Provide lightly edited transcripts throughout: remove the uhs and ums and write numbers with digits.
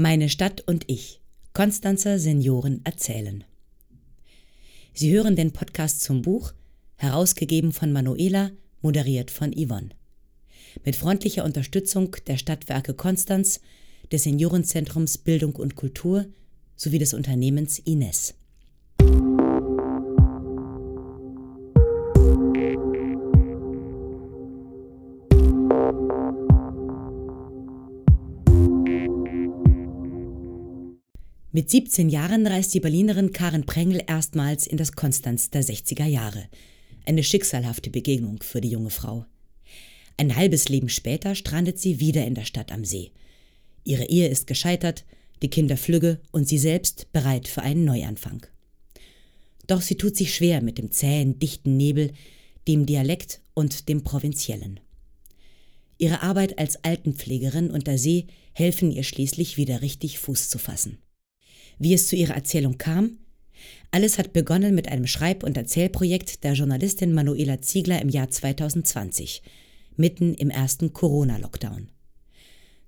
Meine Stadt und ich, Konstanzer Senioren erzählen. Sie hören den Podcast zum Buch, herausgegeben von Manuela, moderiert von Yvonne. Mit freundlicher Unterstützung der Stadtwerke Konstanz, des Seniorenzentrums Bildung und Kultur sowie des Unternehmens Ines. Mit 17 Jahren reist die Berlinerin Karen Prengel erstmals in das Konstanz der 60er Jahre. Eine schicksalhafte Begegnung für die junge Frau. Ein halbes Leben später strandet sie wieder in der Stadt am See. Ihre Ehe ist gescheitert, die Kinder flügge und sie selbst bereit für einen Neuanfang. Doch sie tut sich schwer mit dem zähen, dichten Nebel, dem Dialekt und dem Provinziellen. Ihre Arbeit als Altenpflegerin unter See helfen ihr schließlich wieder richtig Fuß zu fassen. Wie es zu ihrer Erzählung kam? Alles hat begonnen mit einem Schreib- und Erzählprojekt der Journalistin Manuela Ziegler im Jahr 2020, mitten im ersten Corona-Lockdown.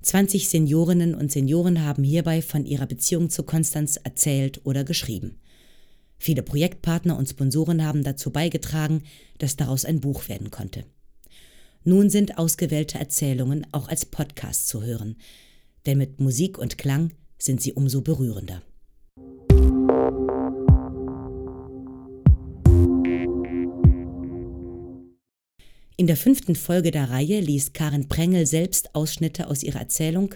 20 Seniorinnen und Senioren haben hierbei von ihrer Beziehung zu Konstanz erzählt oder geschrieben. Viele Projektpartner und Sponsoren haben dazu beigetragen, dass daraus ein Buch werden konnte. Nun sind ausgewählte Erzählungen auch als Podcast zu hören, denn mit Musik und Klang sind sie umso berührender. In der 5. Folge der Reihe liest Karen Prengel selbst Ausschnitte aus ihrer Erzählung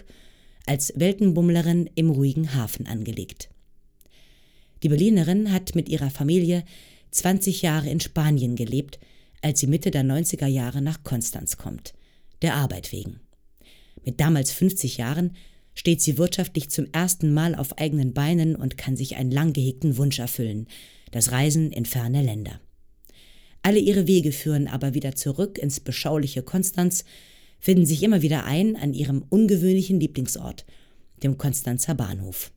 als Weltenbummlerin im ruhigen Hafen angelegt. Die Berlinerin hat mit ihrer Familie 20 Jahre in Spanien gelebt, als sie Mitte der 90er Jahre nach Konstanz kommt, der Arbeit wegen. Mit damals 50 Jahren steht sie wirtschaftlich zum ersten Mal auf eigenen Beinen und kann sich einen lang gehegten Wunsch erfüllen, das Reisen in ferne Länder. Alle ihre Wege führen aber wieder zurück ins beschauliche Konstanz, finden sich immer wieder ein an ihrem ungewöhnlichen Lieblingsort, dem Konstanzer Bahnhof.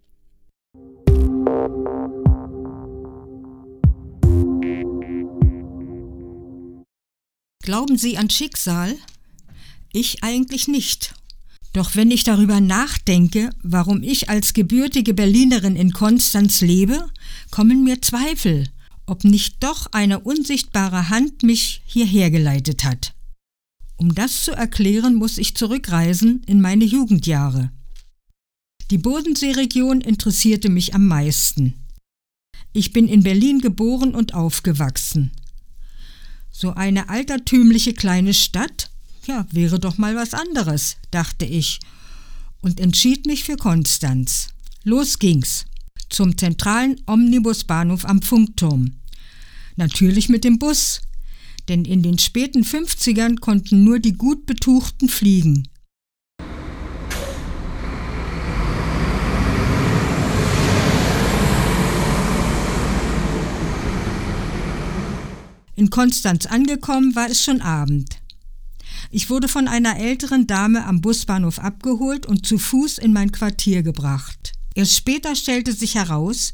Glauben Sie an Schicksal? Ich eigentlich nicht. Doch wenn ich darüber nachdenke, warum ich als gebürtige Berlinerin in Konstanz lebe, kommen mir Zweifel, ob nicht doch eine unsichtbare Hand mich hierher geleitet hat. Um das zu erklären, muss ich zurückreisen in meine Jugendjahre. Die Bodenseeregion interessierte mich am meisten. Ich bin in Berlin geboren und aufgewachsen. So eine altertümliche kleine Stadt, ja, wäre doch mal was anderes, dachte ich und entschied mich für Konstanz. Los ging's. Zum zentralen Omnibusbahnhof am Funkturm. Natürlich mit dem Bus, denn in den späten 50ern konnten nur die gut betuchten fliegen. In Konstanz angekommen, war es schon Abend. Ich wurde von einer älteren Dame am Busbahnhof abgeholt und zu Fuß in mein Quartier gebracht. Erst später stellte sich heraus,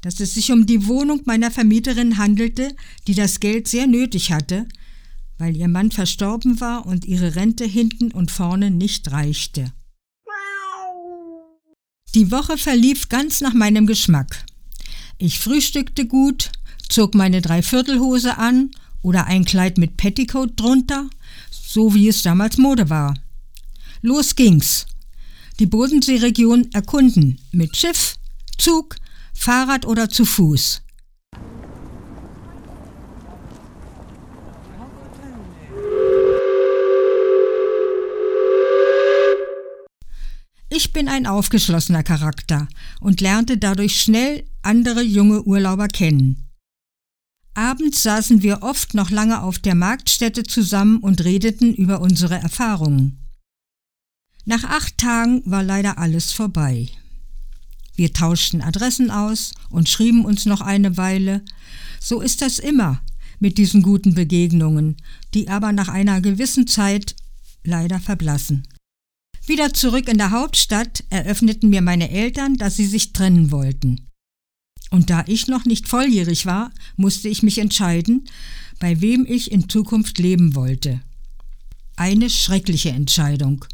dass es sich um die Wohnung meiner Vermieterin handelte, die das Geld sehr nötig hatte, weil ihr Mann verstorben war und ihre Rente hinten und vorne nicht reichte. Die Woche verlief ganz nach meinem Geschmack. Ich frühstückte gut, zog meine Dreiviertelhose an oder ein Kleid mit Petticoat drunter, so wie es damals Mode war. Los ging's. Die Bodenseeregion erkunden, mit Schiff, Zug, Fahrrad oder zu Fuß. Ich bin ein aufgeschlossener Charakter und lernte dadurch schnell andere junge Urlauber kennen. Abends saßen wir oft noch lange auf der Marktstätte zusammen und redeten über unsere Erfahrungen. Nach 8 Tagen war leider alles vorbei. Wir tauschten Adressen aus und schrieben uns noch eine Weile. So ist das immer mit diesen guten Begegnungen, die aber nach einer gewissen Zeit leider verblassen. Wieder zurück in der Hauptstadt eröffneten mir meine Eltern, dass sie sich trennen wollten. Und da ich noch nicht volljährig war, musste ich mich entscheiden, bei wem ich in Zukunft leben wollte. Eine schreckliche Entscheidung.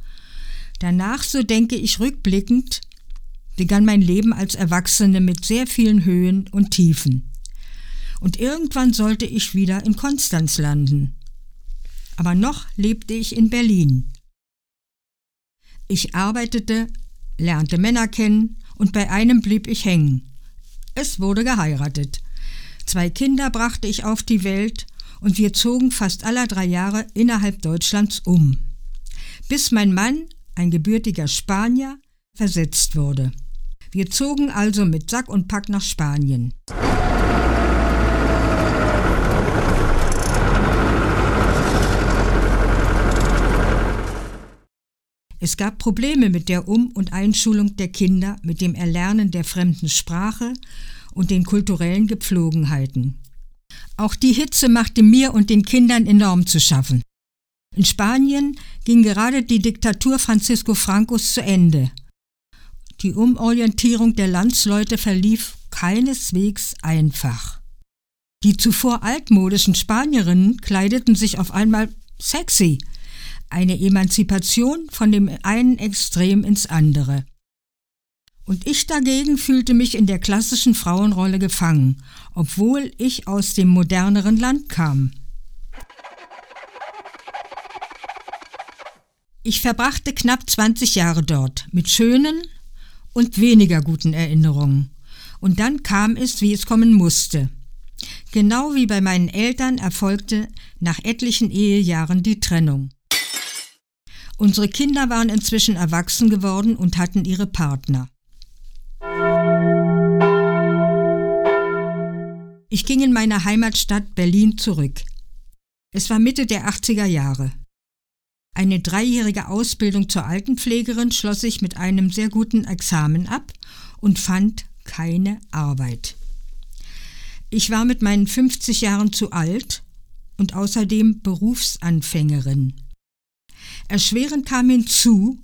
Danach, so denke ich rückblickend, begann mein Leben als Erwachsene mit sehr vielen Höhen und Tiefen. Und irgendwann sollte ich wieder in Konstanz landen. Aber noch lebte ich in Berlin. Ich arbeitete, lernte Männer kennen und bei einem blieb ich hängen. Es wurde geheiratet. 2 Kinder brachte ich auf die Welt und wir zogen fast alle 3 Jahre innerhalb Deutschlands um. Bis mein Mann, ein gebürtiger Spanier, versetzt wurde. Wir zogen also mit Sack und Pack nach Spanien. Es gab Probleme mit der Um- und Einschulung der Kinder, mit dem Erlernen der fremden Sprache und den kulturellen Gepflogenheiten. Auch die Hitze machte mir und den Kindern enorm zu schaffen. In Spanien ging gerade die Diktatur Francisco Francos zu Ende. Die Umorientierung der Landsleute verlief keineswegs einfach. Die zuvor altmodischen Spanierinnen kleideten sich auf einmal sexy. Eine Emanzipation von dem einen Extrem ins andere. Und ich dagegen fühlte mich in der klassischen Frauenrolle gefangen, obwohl ich aus dem moderneren Land kam. Ich verbrachte knapp 20 Jahre dort, mit schönen und weniger guten Erinnerungen. Und dann kam es, wie es kommen musste. Genau wie bei meinen Eltern erfolgte nach etlichen Ehejahren die Trennung. Unsere Kinder waren inzwischen erwachsen geworden und hatten ihre Partner. Ich ging in meine Heimatstadt Berlin zurück. Es war Mitte der 80er Jahre. Eine 3-jährige Ausbildung zur Altenpflegerin schloss ich mit einem sehr guten Examen ab und fand keine Arbeit. Ich war mit meinen 50 Jahren zu alt und außerdem Berufsanfängerin. Erschwerend kam hinzu,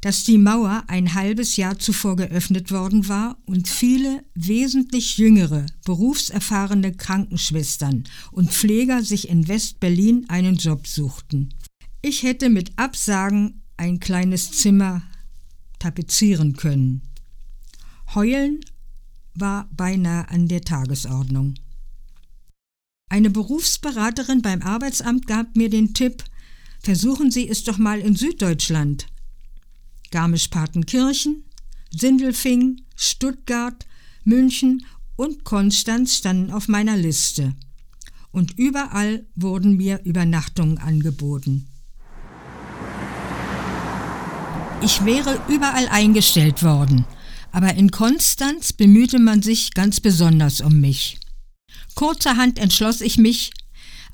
dass die Mauer ein halbes Jahr zuvor geöffnet worden war und viele wesentlich jüngere, berufserfahrene Krankenschwestern und Pfleger sich in West-Berlin einen Job suchten. Ich hätte mit Absagen ein kleines Zimmer tapezieren können. Heulen war beinahe an der Tagesordnung. Eine Berufsberaterin beim Arbeitsamt gab mir den Tipp, versuchen Sie es doch mal in Süddeutschland. Garmisch-Partenkirchen, Sindelfingen, Stuttgart, München und Konstanz standen auf meiner Liste. Und überall wurden mir Übernachtungen angeboten. Ich wäre überall eingestellt worden, aber in Konstanz bemühte man sich ganz besonders um mich. Kurzerhand entschloss ich mich,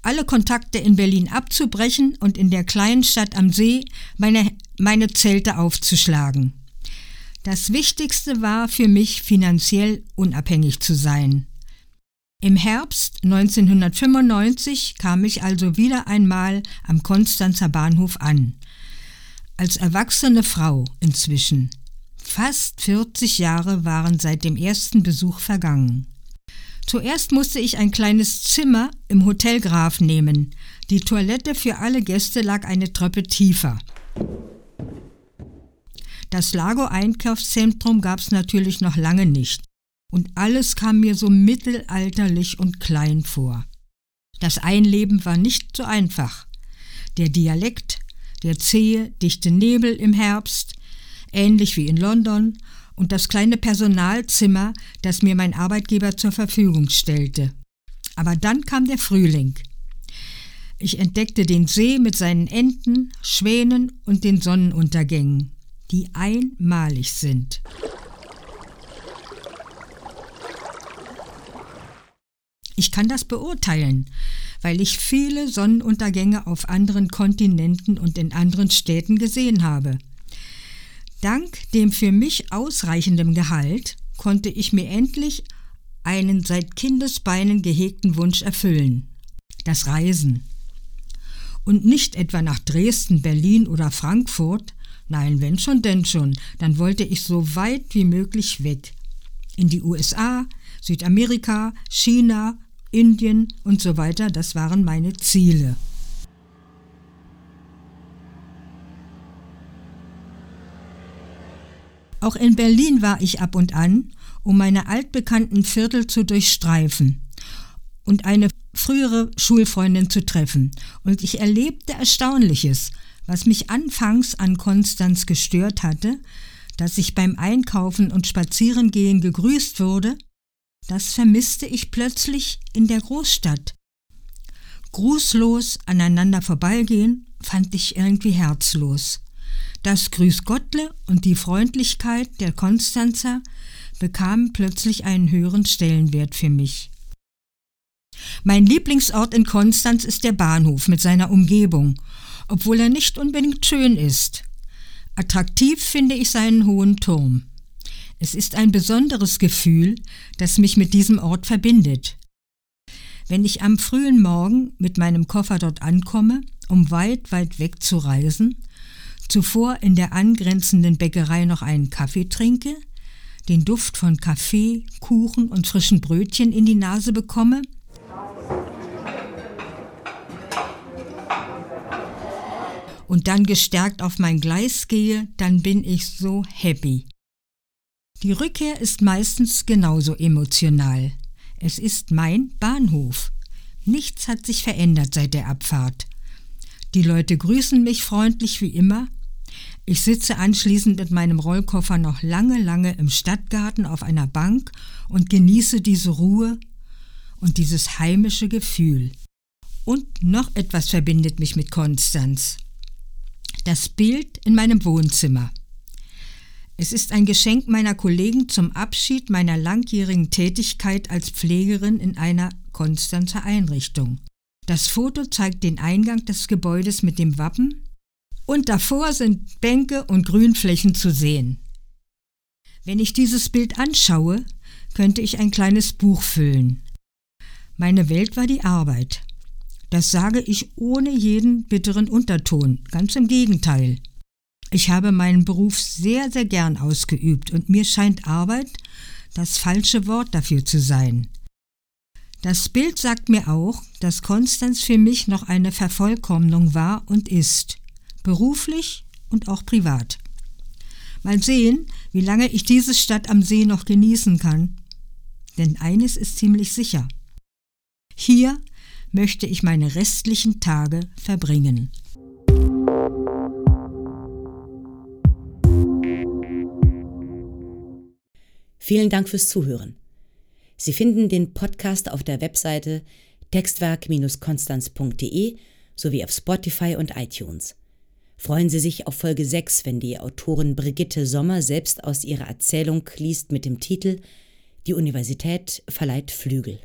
alle Kontakte in Berlin abzubrechen und in der kleinen Stadt am See meine Zelte aufzuschlagen. Das Wichtigste war für mich, finanziell unabhängig zu sein. Im Herbst 1995 kam ich also wieder einmal am Konstanzer Bahnhof an. Als erwachsene Frau inzwischen. Fast 40 Jahre waren seit dem ersten Besuch vergangen. Zuerst musste ich ein kleines Zimmer im Hotel Graf nehmen. Die Toilette für alle Gäste lag eine Treppe tiefer. Das Lago-Einkaufszentrum gab es natürlich noch lange nicht. Und alles kam mir so mittelalterlich und klein vor. Das Einleben war nicht so einfach. Der Dialekt, der zähe, dichte Nebel im Herbst, ähnlich wie in London, und das kleine Personalzimmer, das mir mein Arbeitgeber zur Verfügung stellte. Aber dann kam der Frühling. Ich entdeckte den See mit seinen Enten, Schwänen und den Sonnenuntergängen, die einmalig sind. Ich kann das beurteilen, weil ich viele Sonnenuntergänge auf anderen Kontinenten und in anderen Städten gesehen habe. Dank dem für mich ausreichenden Gehalt konnte ich mir endlich einen seit Kindesbeinen gehegten Wunsch erfüllen: das Reisen. Und nicht etwa nach Dresden, Berlin oder Frankfurt. Nein, wenn schon, denn schon. Dann wollte ich so weit wie möglich weg. In die USA, Südamerika, China, Indien und so weiter, das waren meine Ziele. Auch in Berlin war ich ab und an, um meine altbekannten Viertel zu durchstreifen und eine frühere Schulfreundin zu treffen. Und ich erlebte Erstaunliches, was mich anfangs an Konstanz gestört hatte, dass ich beim Einkaufen und Spazierengehen gegrüßt wurde, das vermisste ich plötzlich in der Großstadt. Grußlos aneinander vorbeigehen fand ich irgendwie herzlos. Das Grüßgottle und die Freundlichkeit der Konstanzer bekamen plötzlich einen höheren Stellenwert für mich. Mein Lieblingsort in Konstanz ist der Bahnhof mit seiner Umgebung, obwohl er nicht unbedingt schön ist. Attraktiv finde ich seinen hohen Turm. Es ist ein besonderes Gefühl, das mich mit diesem Ort verbindet. Wenn ich am frühen Morgen mit meinem Koffer dort ankomme, um weit, weit weg zu reisen, zuvor in der angrenzenden Bäckerei noch einen Kaffee trinke, den Duft von Kaffee, Kuchen und frischen Brötchen in die Nase bekomme, und dann gestärkt auf mein Gleis gehe, dann bin ich so happy. Die Rückkehr ist meistens genauso emotional. Es ist mein Bahnhof. Nichts hat sich verändert seit der Abfahrt. Die Leute grüßen mich freundlich wie immer. Ich sitze anschließend mit meinem Rollkoffer noch lange, lange im Stadtgarten auf einer Bank und genieße diese Ruhe und dieses heimische Gefühl. Und noch etwas verbindet mich mit Konstanz. Das Bild in meinem Wohnzimmer. Es ist ein Geschenk meiner Kollegen zum Abschied meiner langjährigen Tätigkeit als Pflegerin in einer Konstanzer Einrichtung. Das Foto zeigt den Eingang des Gebäudes mit dem Wappen und davor sind Bänke und Grünflächen zu sehen. Wenn ich dieses Bild anschaue, könnte ich ein kleines Buch füllen. Meine Welt war die Arbeit. Das sage ich ohne jeden bitteren Unterton, ganz im Gegenteil. Ich habe meinen Beruf sehr, sehr gern ausgeübt und mir scheint Arbeit das falsche Wort dafür zu sein. Das Bild sagt mir auch, dass Konstanz für mich noch eine Vervollkommnung war und ist, beruflich und auch privat. Mal sehen, wie lange ich diese Stadt am See noch genießen kann, denn eines ist ziemlich sicher. Hier möchte ich meine restlichen Tage verbringen. Vielen Dank fürs Zuhören. Sie finden den Podcast auf der Webseite textwerk-konstanz.de sowie auf Spotify und iTunes. Freuen Sie sich auf Folge 6, wenn die Autorin Brigitte Sommer selbst aus ihrer Erzählung liest mit dem Titel »Die Universität verleiht Flügel«.